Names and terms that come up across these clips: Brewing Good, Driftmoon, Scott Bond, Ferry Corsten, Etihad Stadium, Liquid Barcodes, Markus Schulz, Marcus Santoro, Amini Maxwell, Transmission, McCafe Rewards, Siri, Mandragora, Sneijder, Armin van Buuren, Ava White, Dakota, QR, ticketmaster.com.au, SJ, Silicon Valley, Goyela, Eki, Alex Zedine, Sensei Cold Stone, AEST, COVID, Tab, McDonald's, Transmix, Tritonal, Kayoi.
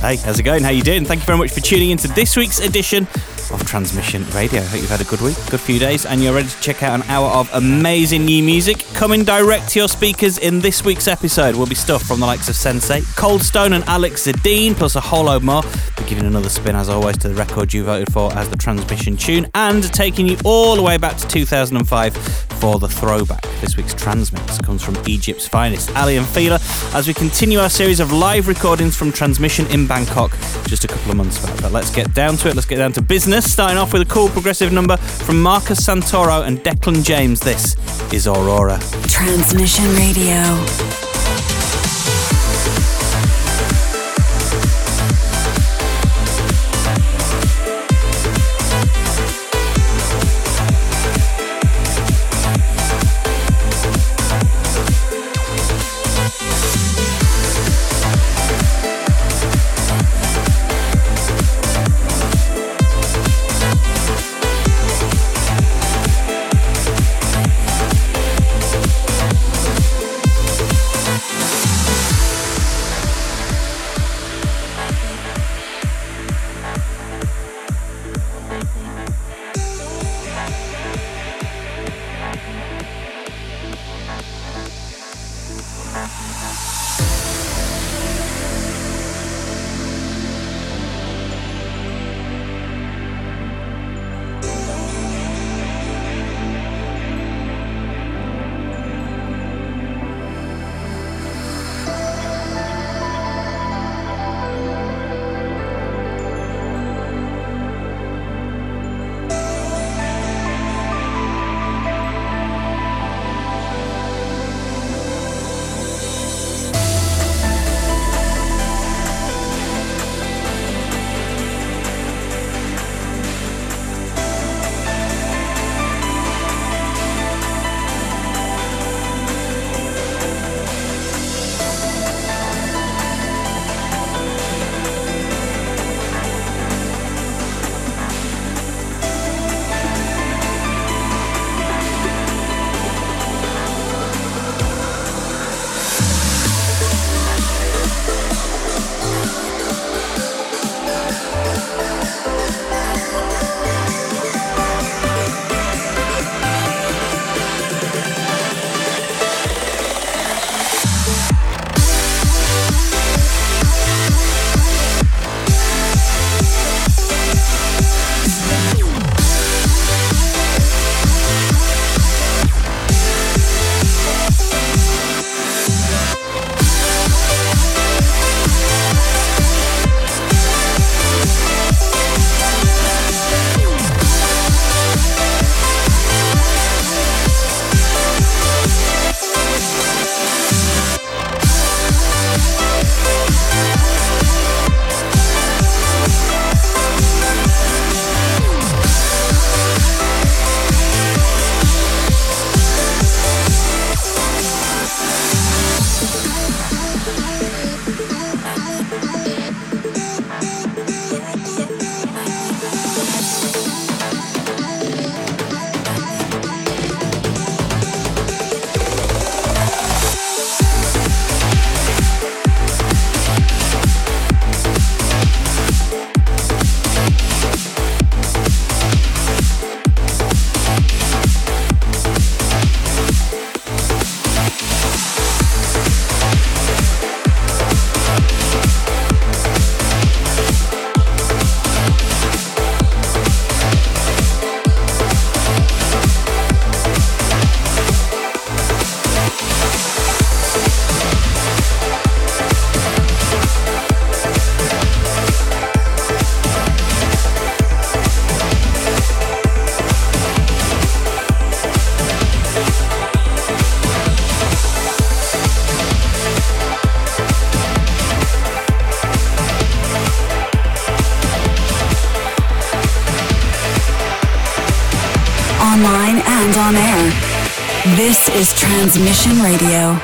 Hey, how's it going? How you doing? Thank you very much for tuning into this week's edition of Transmission Radio. I hope you've had a good week, good few days, and you're ready to check out an hour of amazing new music coming direct to your speakers. In this week's episode will be stuff from the likes of Sensei, Cold Stone and Alex Zedine, plus a whole load more. We're giving another spin, as always, to the record you voted for as the Transmission tune, and taking you all the way back to 2005 for the throwback. This week's Transmix comes from Egypt's finest, Aly and Fila, as we continue our series of live recordings from Transmission in Bangkok just a couple of months back. But let's get down to it. Let's get down to business. Starting off with a cool progressive number from Marcus Santoro and Declan James. This is Aurora. Transmission Radio. online and on air. This is Transmission Radio.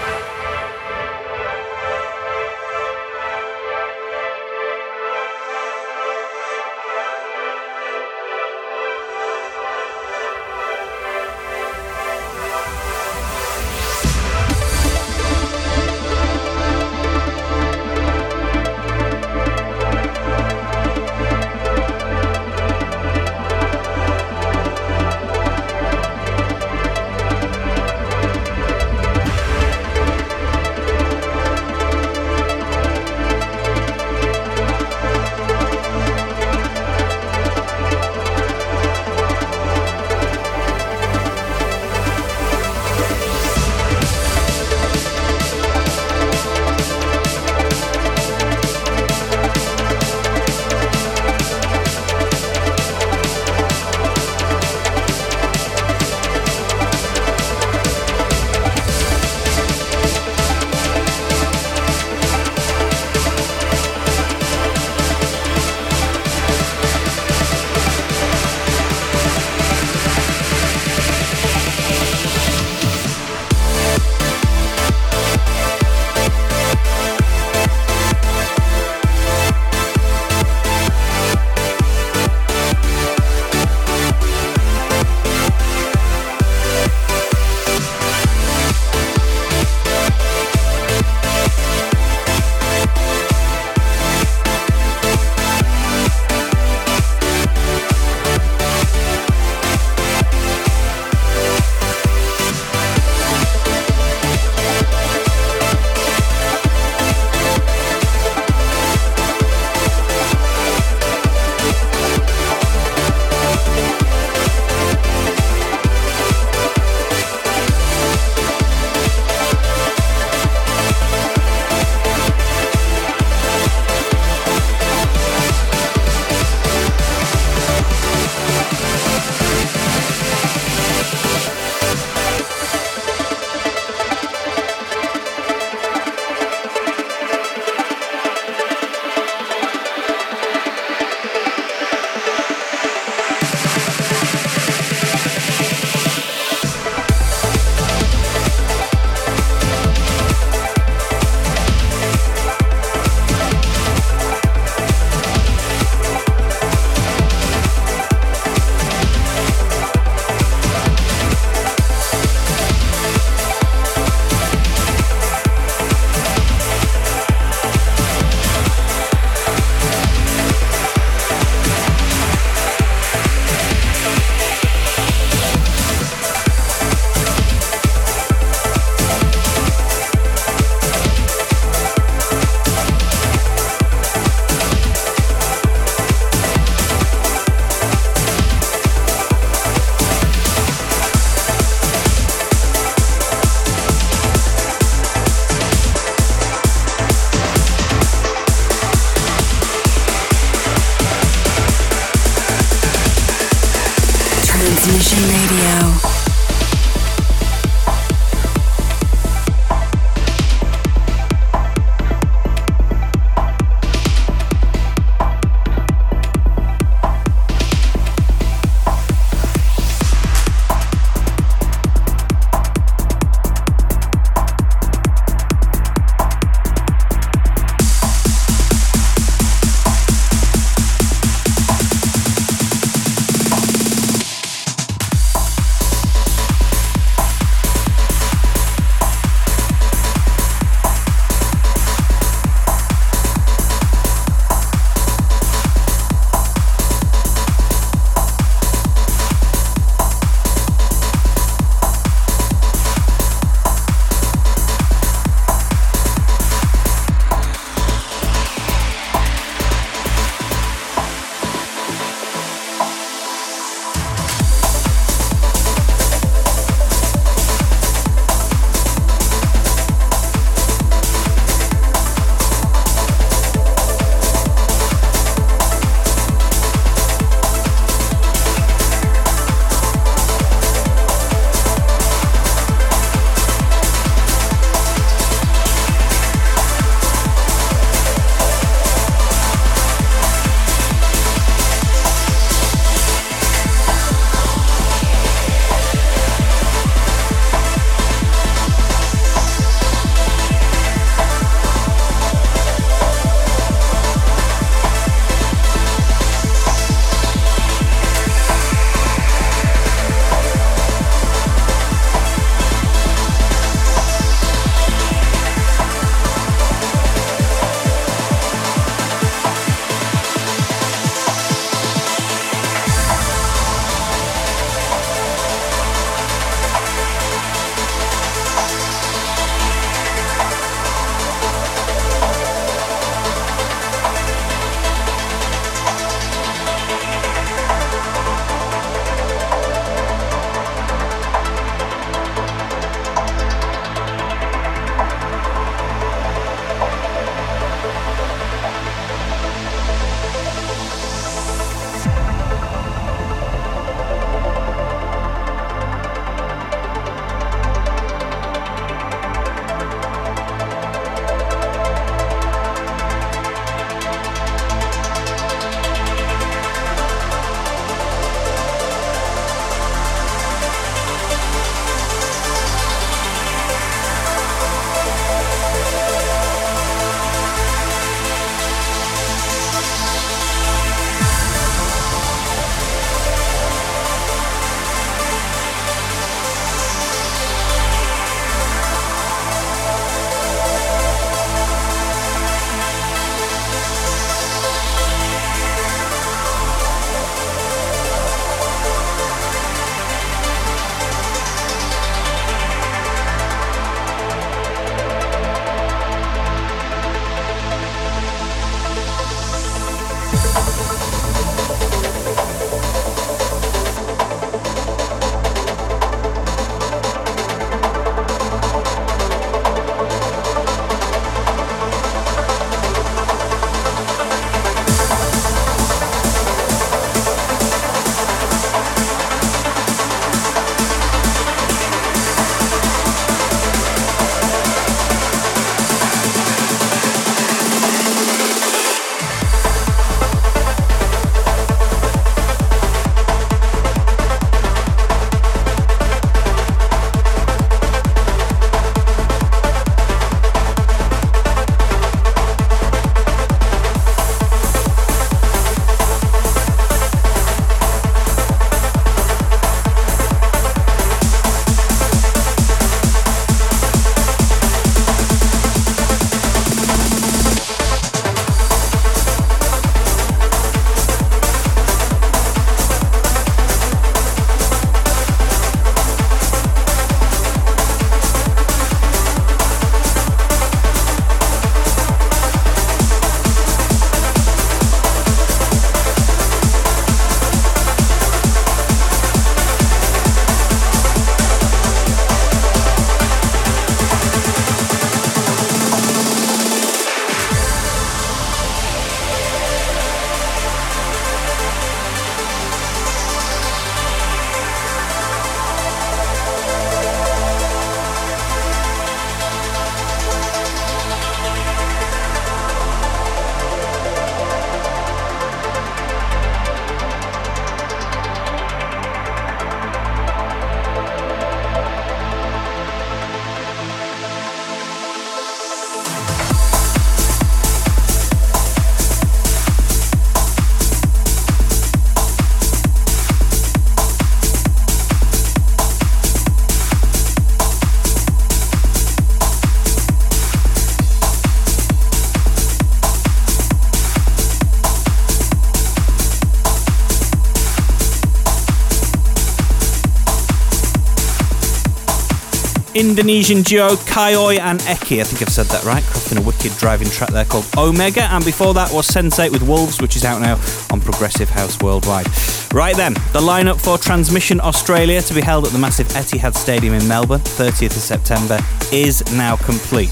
Indonesian duo Kayoi and Eki, I think I've said that right, crafting a wicked driving track there called Omega, and before that was Sense8 with Wolves, which is out now on Progressive House Worldwide. Right then, the lineup for Transmission Australia, to be held at the massive Etihad Stadium in Melbourne, 30th of September, is now complete.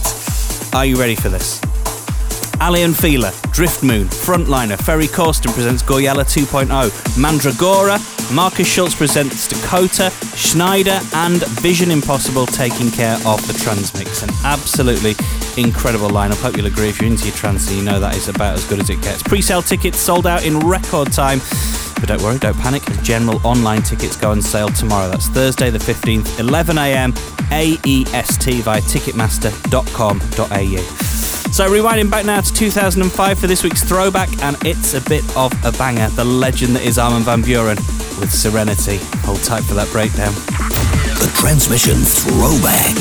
Are you ready for this? Aly and Fila, Driftmoon, Frontliner, Ferry Corsten presents Goyela 2.0, Mandragora, Markus Schulz presents Dakota, Sneijder and Vision Impossible taking care of the Transmix. An absolutely incredible lineup. Hope you'll agree. If you're into your trance, you know that is about as good as it gets. Pre-sale tickets sold out in record time. But don't worry, don't panic, as general online tickets go on sale tomorrow. That's Thursday the 15th, 11am AEST via ticketmaster.com.au. So rewinding back now to 2005 for this week's throwback, and it's a bit of a banger. The legend that is Armin van Buuren with Serenity. Hold tight for that breakdown. The Transmission Throwback.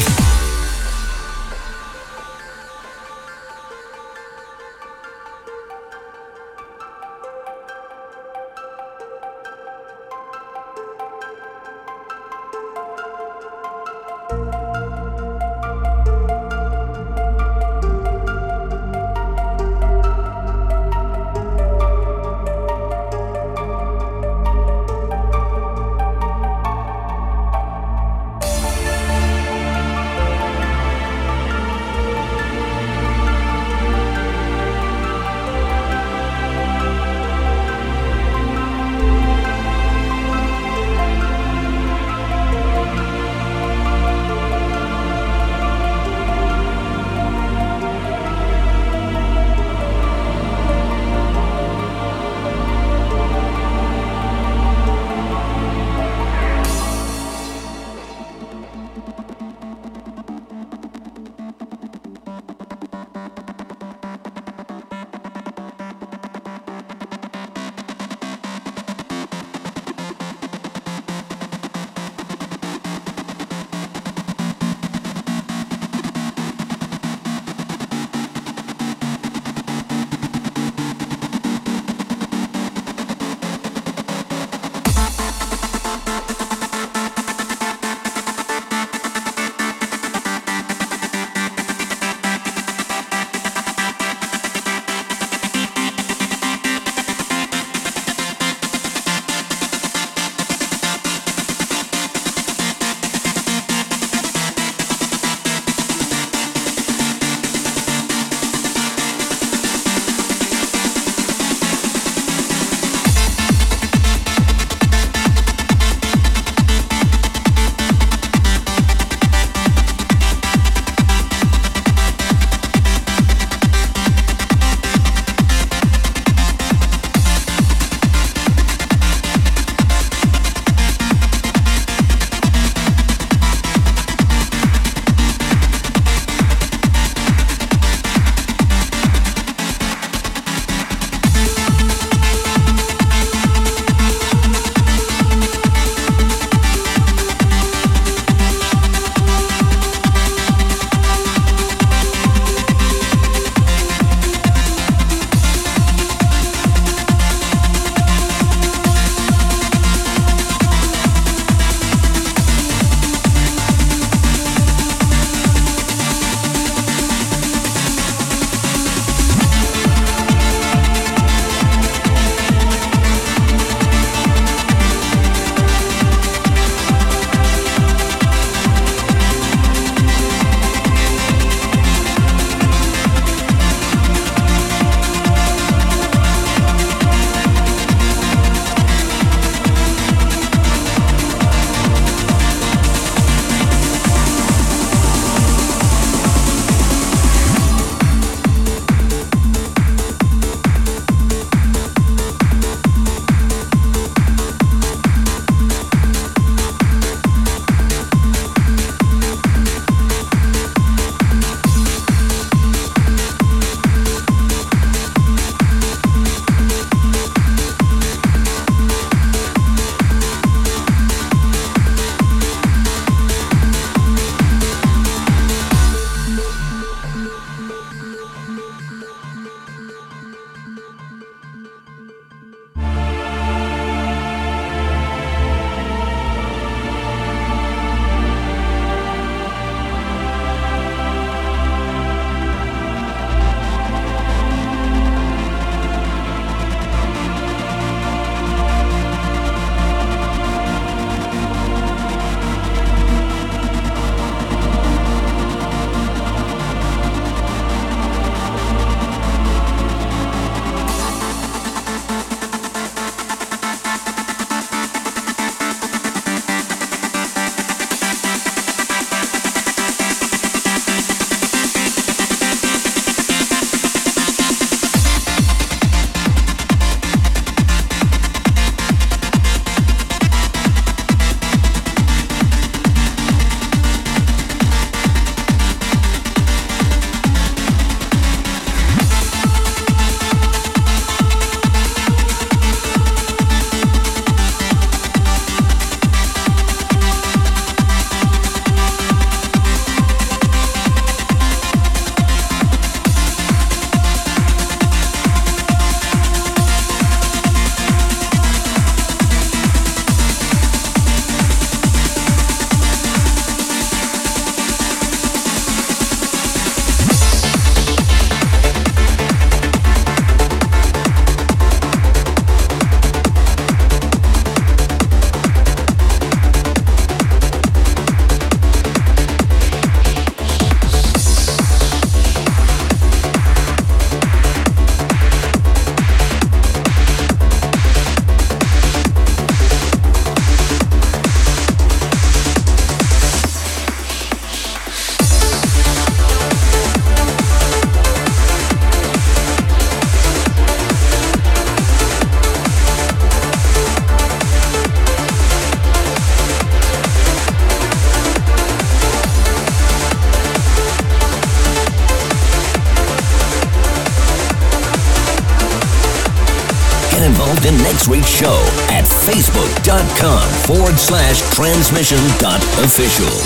involved in next week's show at facebook.com/transmission.official.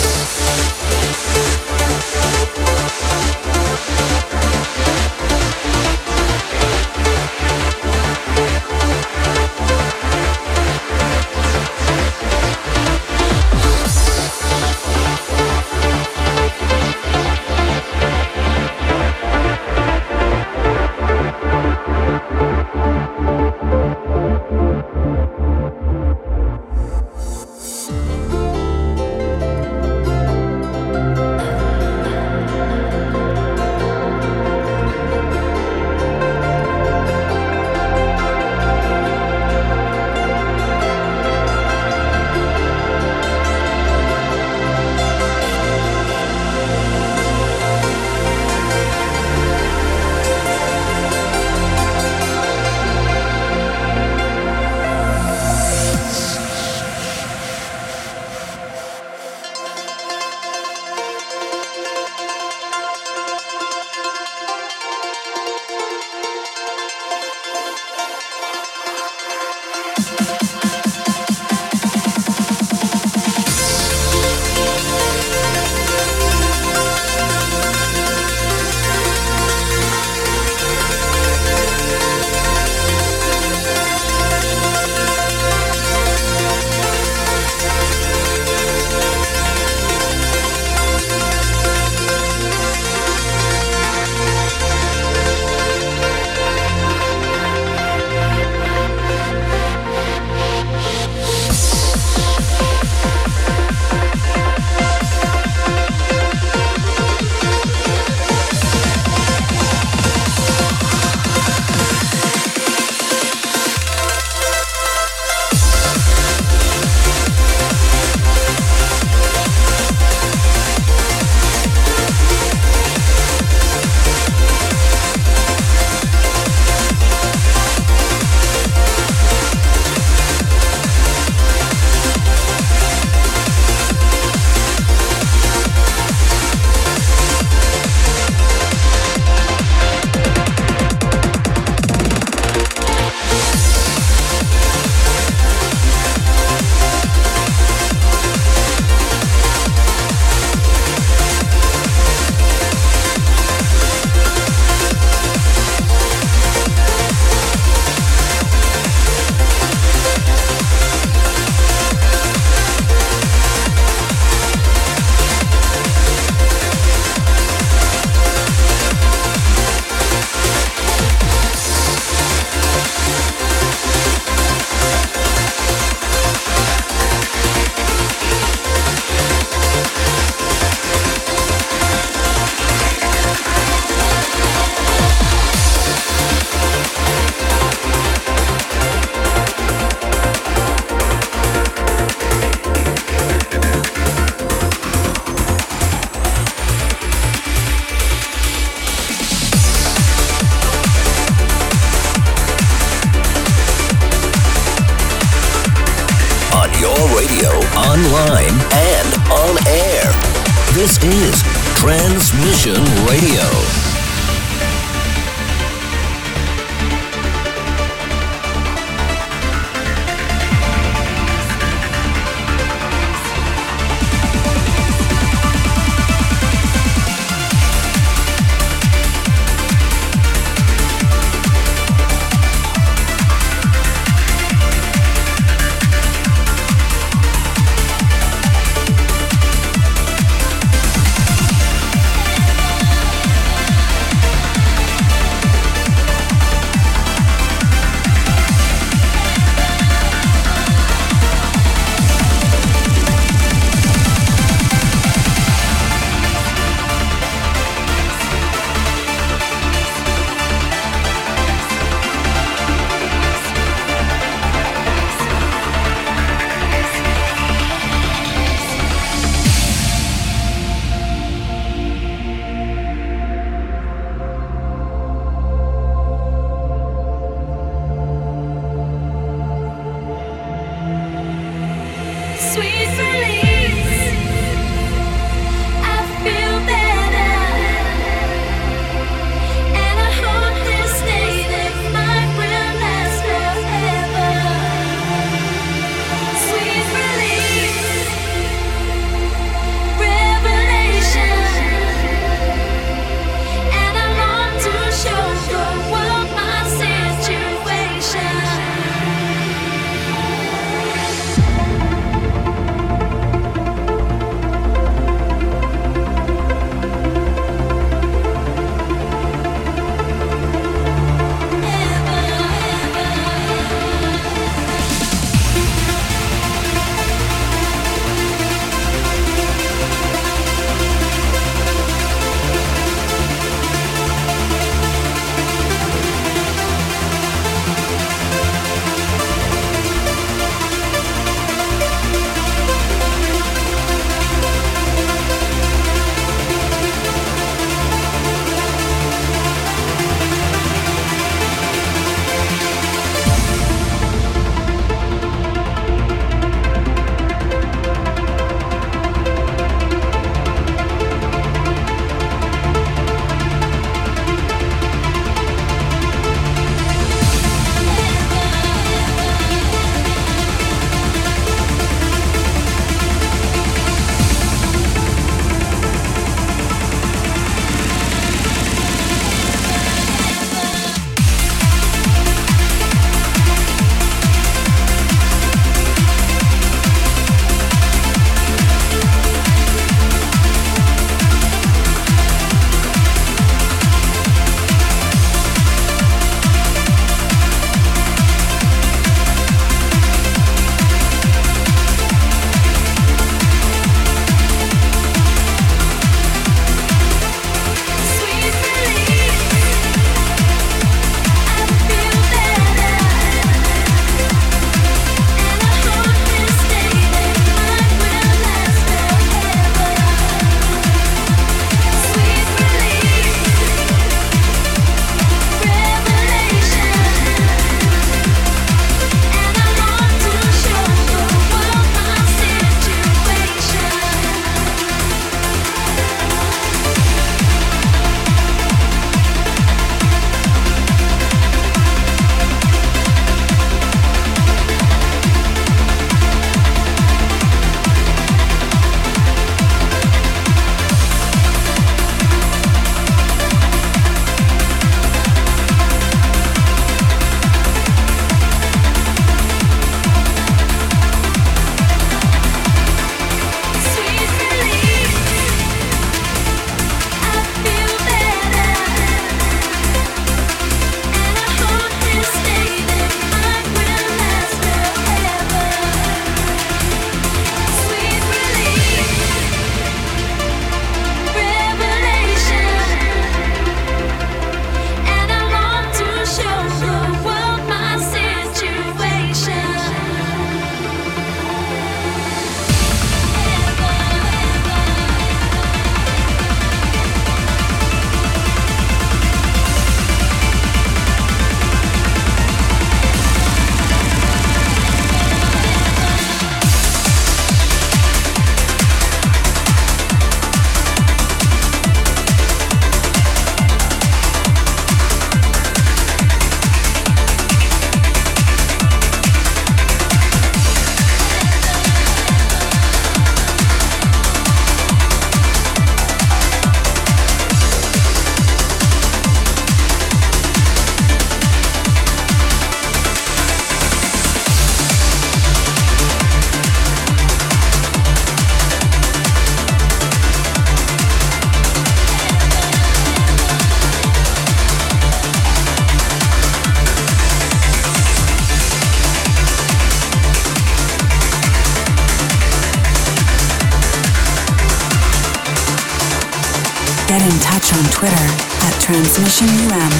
Get in touch on Twitter at transmissionum.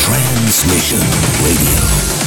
Transmission Radio.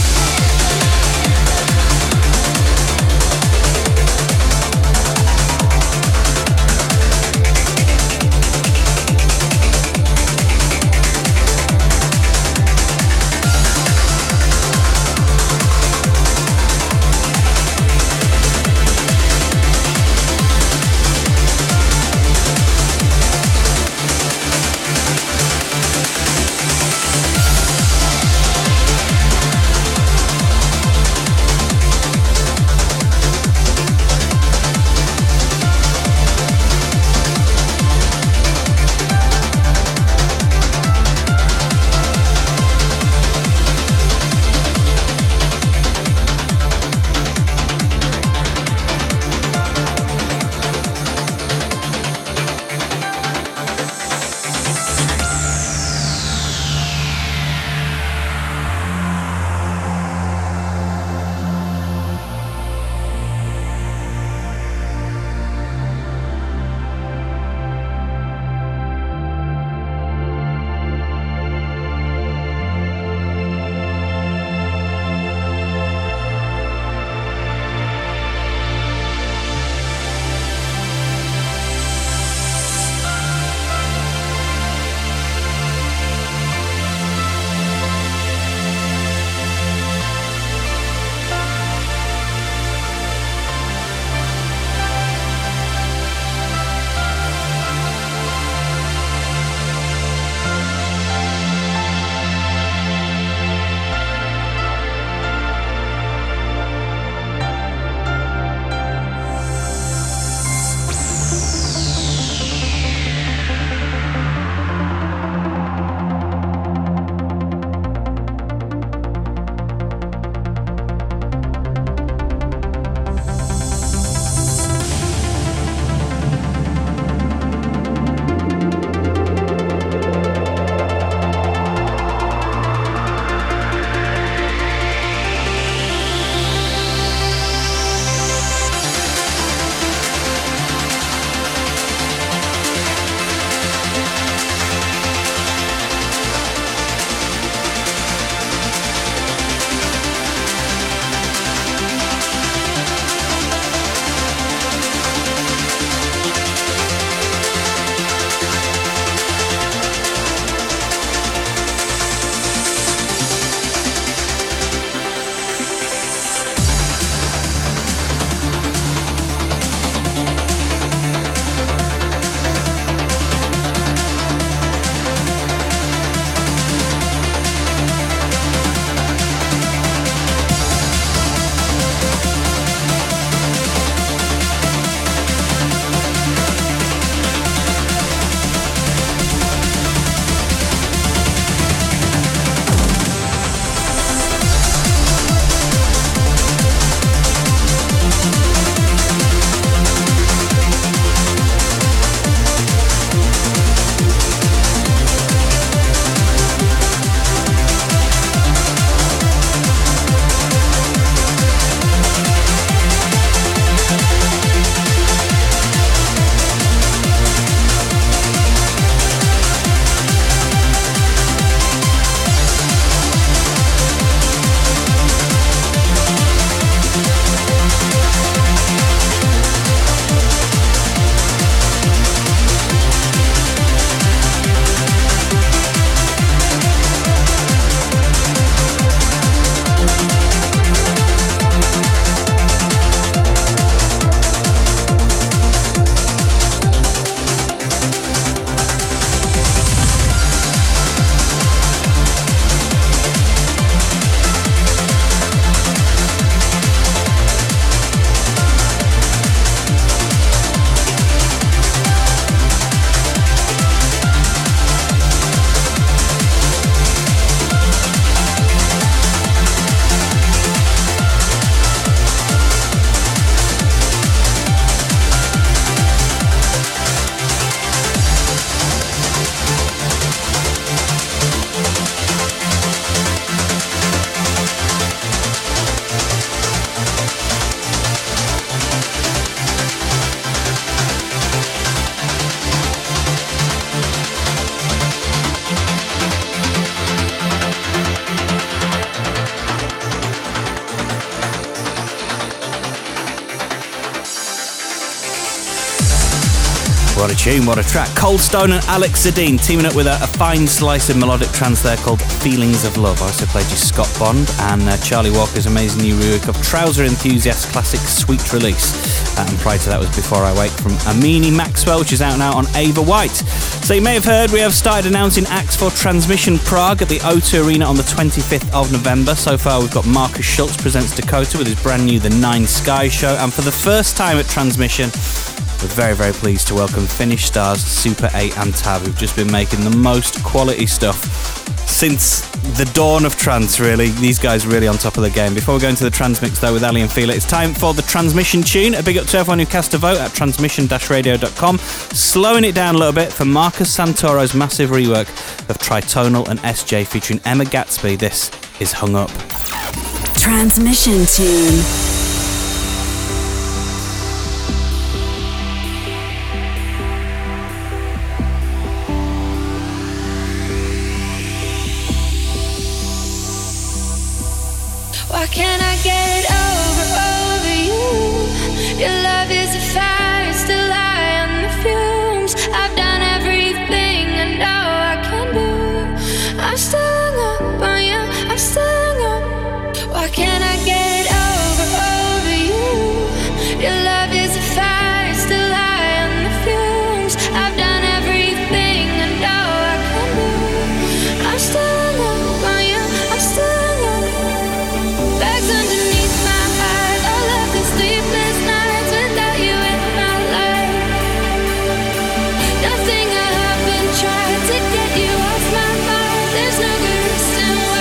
What a tune, what a track. Cold Stone and Alex Zedine teaming up with a fine slice of melodic trance there called Feelings of Love. I also played you Scott Bond and Charlie Walker's amazing new rework of Trouser Enthusiast classic Sweet Release. And prior to that was Before I Wake from Amini Maxwell, which is out now on Ava White. So you may have heard we have started announcing acts for Transmission Prague at the O2 Arena on the 25th of November. So far we've got Markus Schulz presents Dakota with his brand new The Nine Sky show. And for the first time at Transmission, we're very, very pleased to welcome Finnish stars Super 8 and Tab, who've just been making the most quality stuff since the dawn of trance, really. These guys are really on top of the game. Before we go into the trans mix, though, with Aly and Fila, it's time for the Transmission tune. A big up to everyone who cast a vote at transmission-radio.com. Slowing it down a little bit for Marcus Santoro's massive rework of Tritonal and SJ featuring Emma Gatsby. This is Hung Up. Transmission tune. Can I get over you? Your love is a fire, still high on the fumes. I've done everything I know I can do. I'm still hung up on you, I'm still hung up. Why can't I get over you? Your love is a fire, still high on the fumes. I've done everything I know I can do. I'm still hung up on you, I'm still hung up. Underneath my heart, all of the sleepless nights without you in my life. Nothing I haven't tried to get you off my mind. There's no good reason why.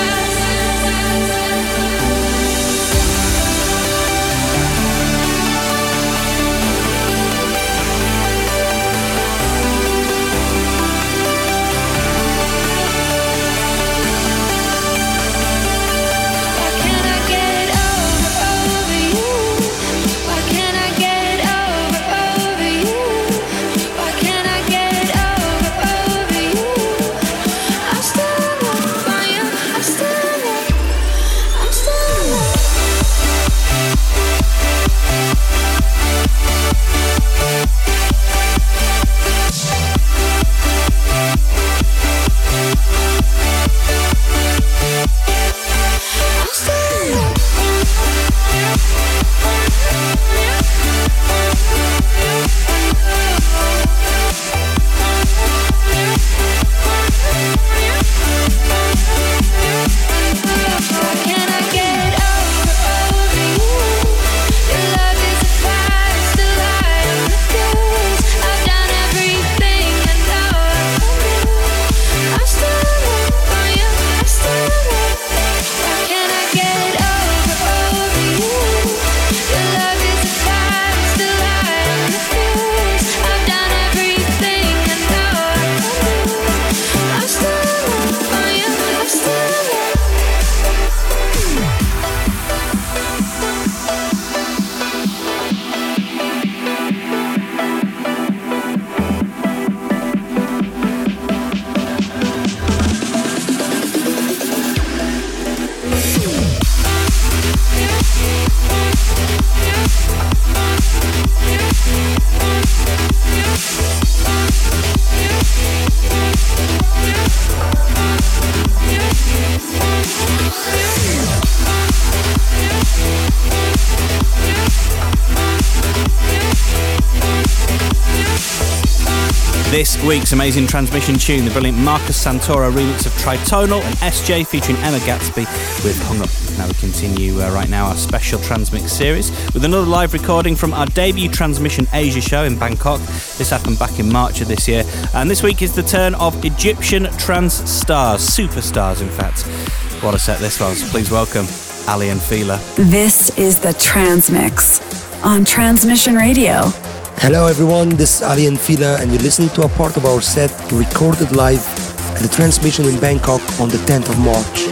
This week's amazing Transmission tune, the brilliant Marcus Santoro remix of Tritonal and SJ featuring Emma Gatsby with Hung Up. Now we continue right now our special Transmix series with another live recording from our debut Transmission Asia show in Bangkok. This happened back in March of this year. And this week is the turn of Egyptian trance stars, superstars in fact. What a set this was. Please welcome Aly and Fila. This is the Transmix on Transmission Radio. Hello everyone, this is Aly and Fila and you're listening to a part of our set recorded live at the Transmission in Bangkok on the 10th of March.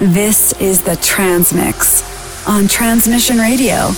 This is the Transmix on Transmission Radio.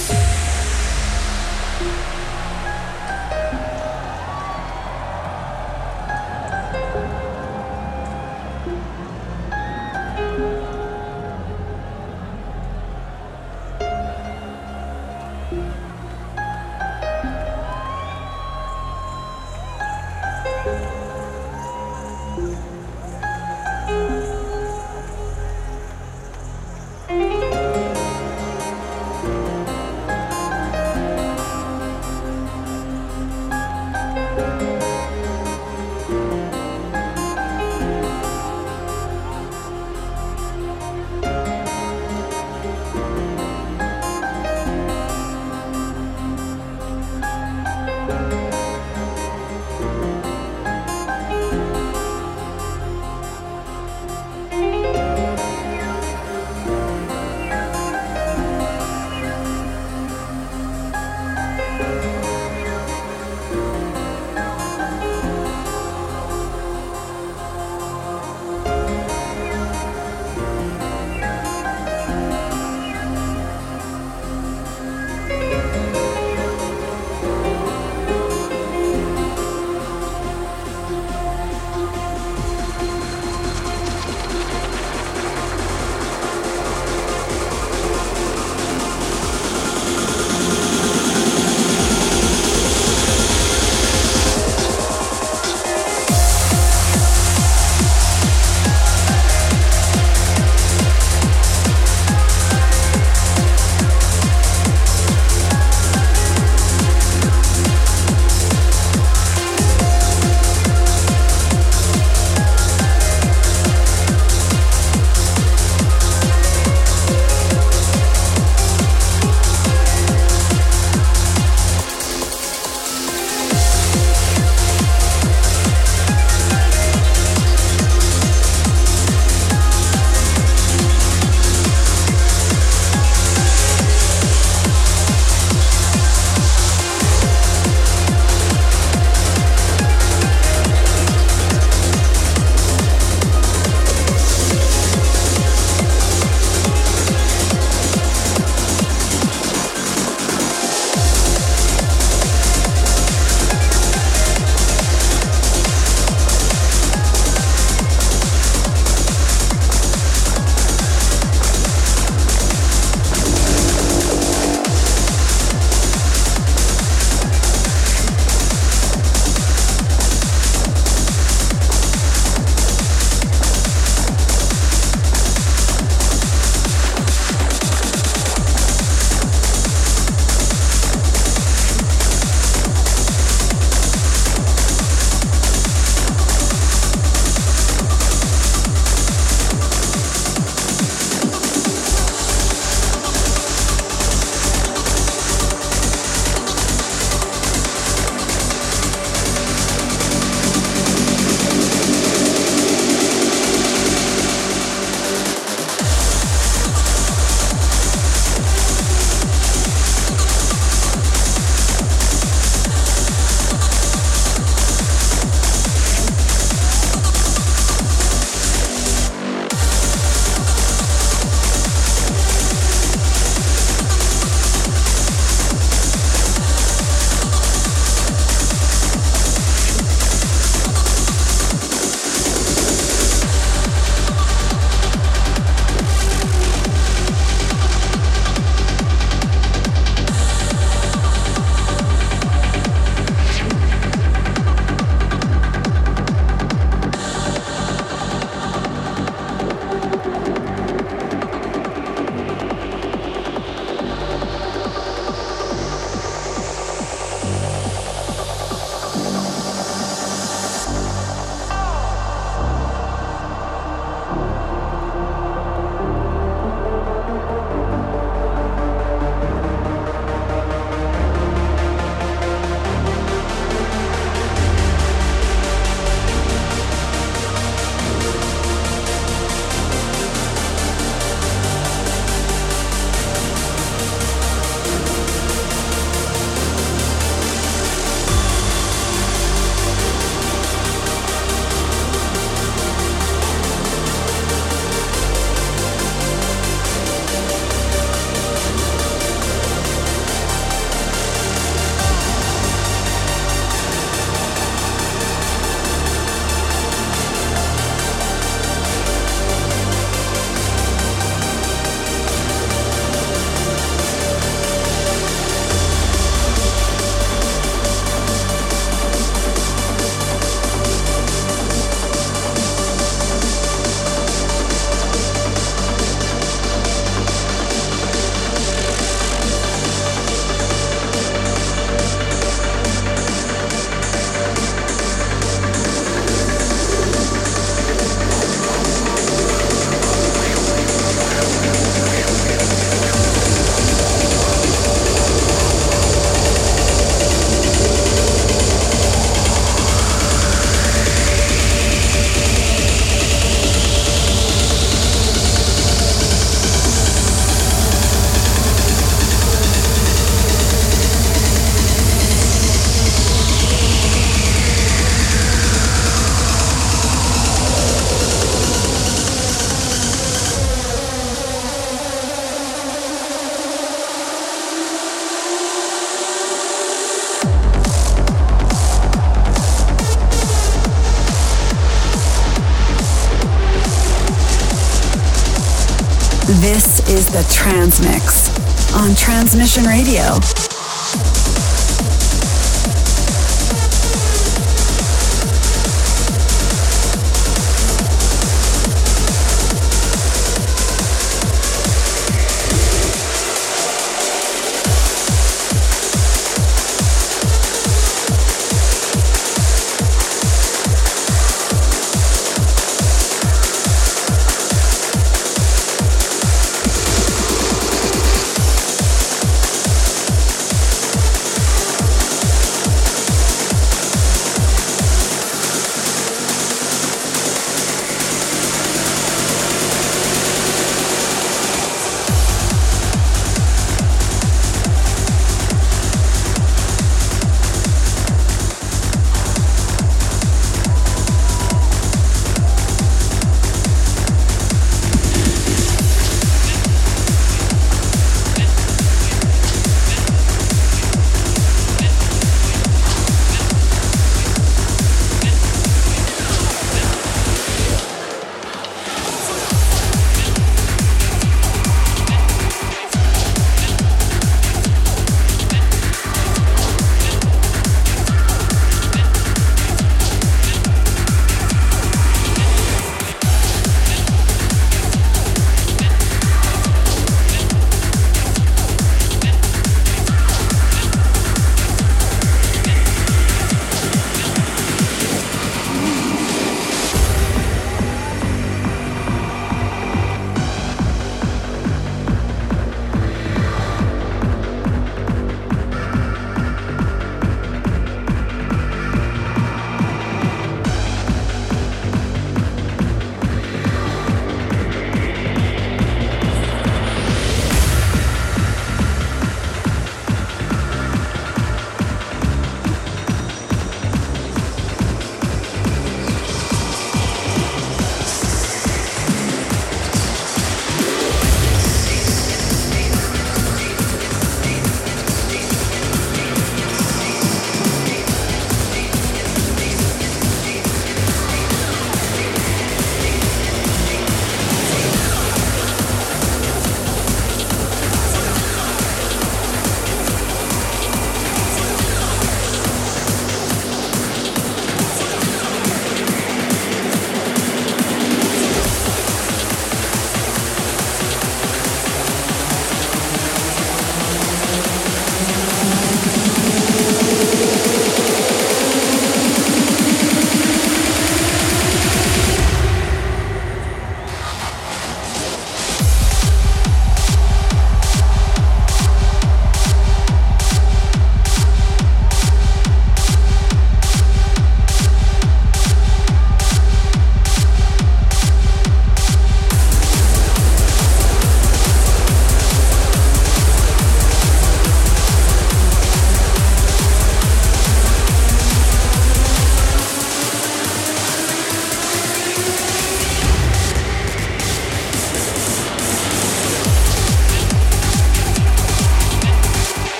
This is the Transmix on Transmission Radio.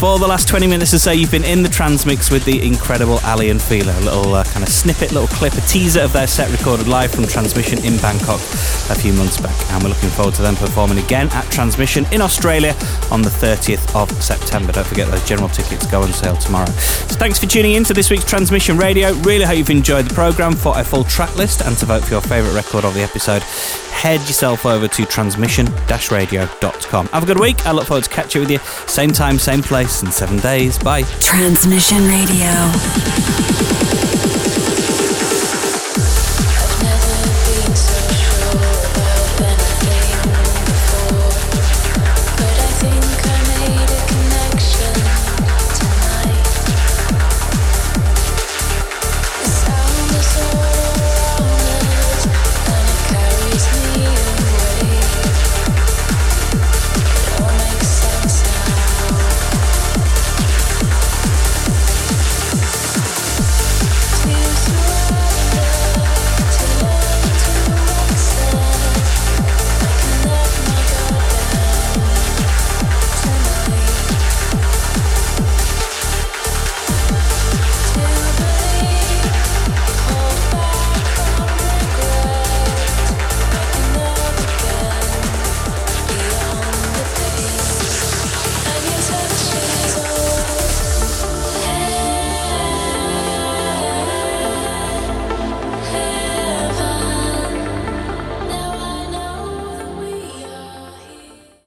For the last 20 minutes or so, you've been in the Transmix with the incredible Aly and Fila. A little kind of snippet, little clip, a teaser of their set recorded live from Transmission in Bangkok a few months back. And we're looking forward to them performing again at Transmission in Australia on the 30th of September. Don't forget those general tickets go on sale tomorrow. So thanks for tuning in to this week's Transmission Radio. Really hope you've enjoyed the programme. For a full track list and to vote for your favourite record of the episode, head yourself over to transmission-radio.com. Have a good week. I look forward to catching up with you. Same time, same place in 7 days. Bye. Transmission Radio.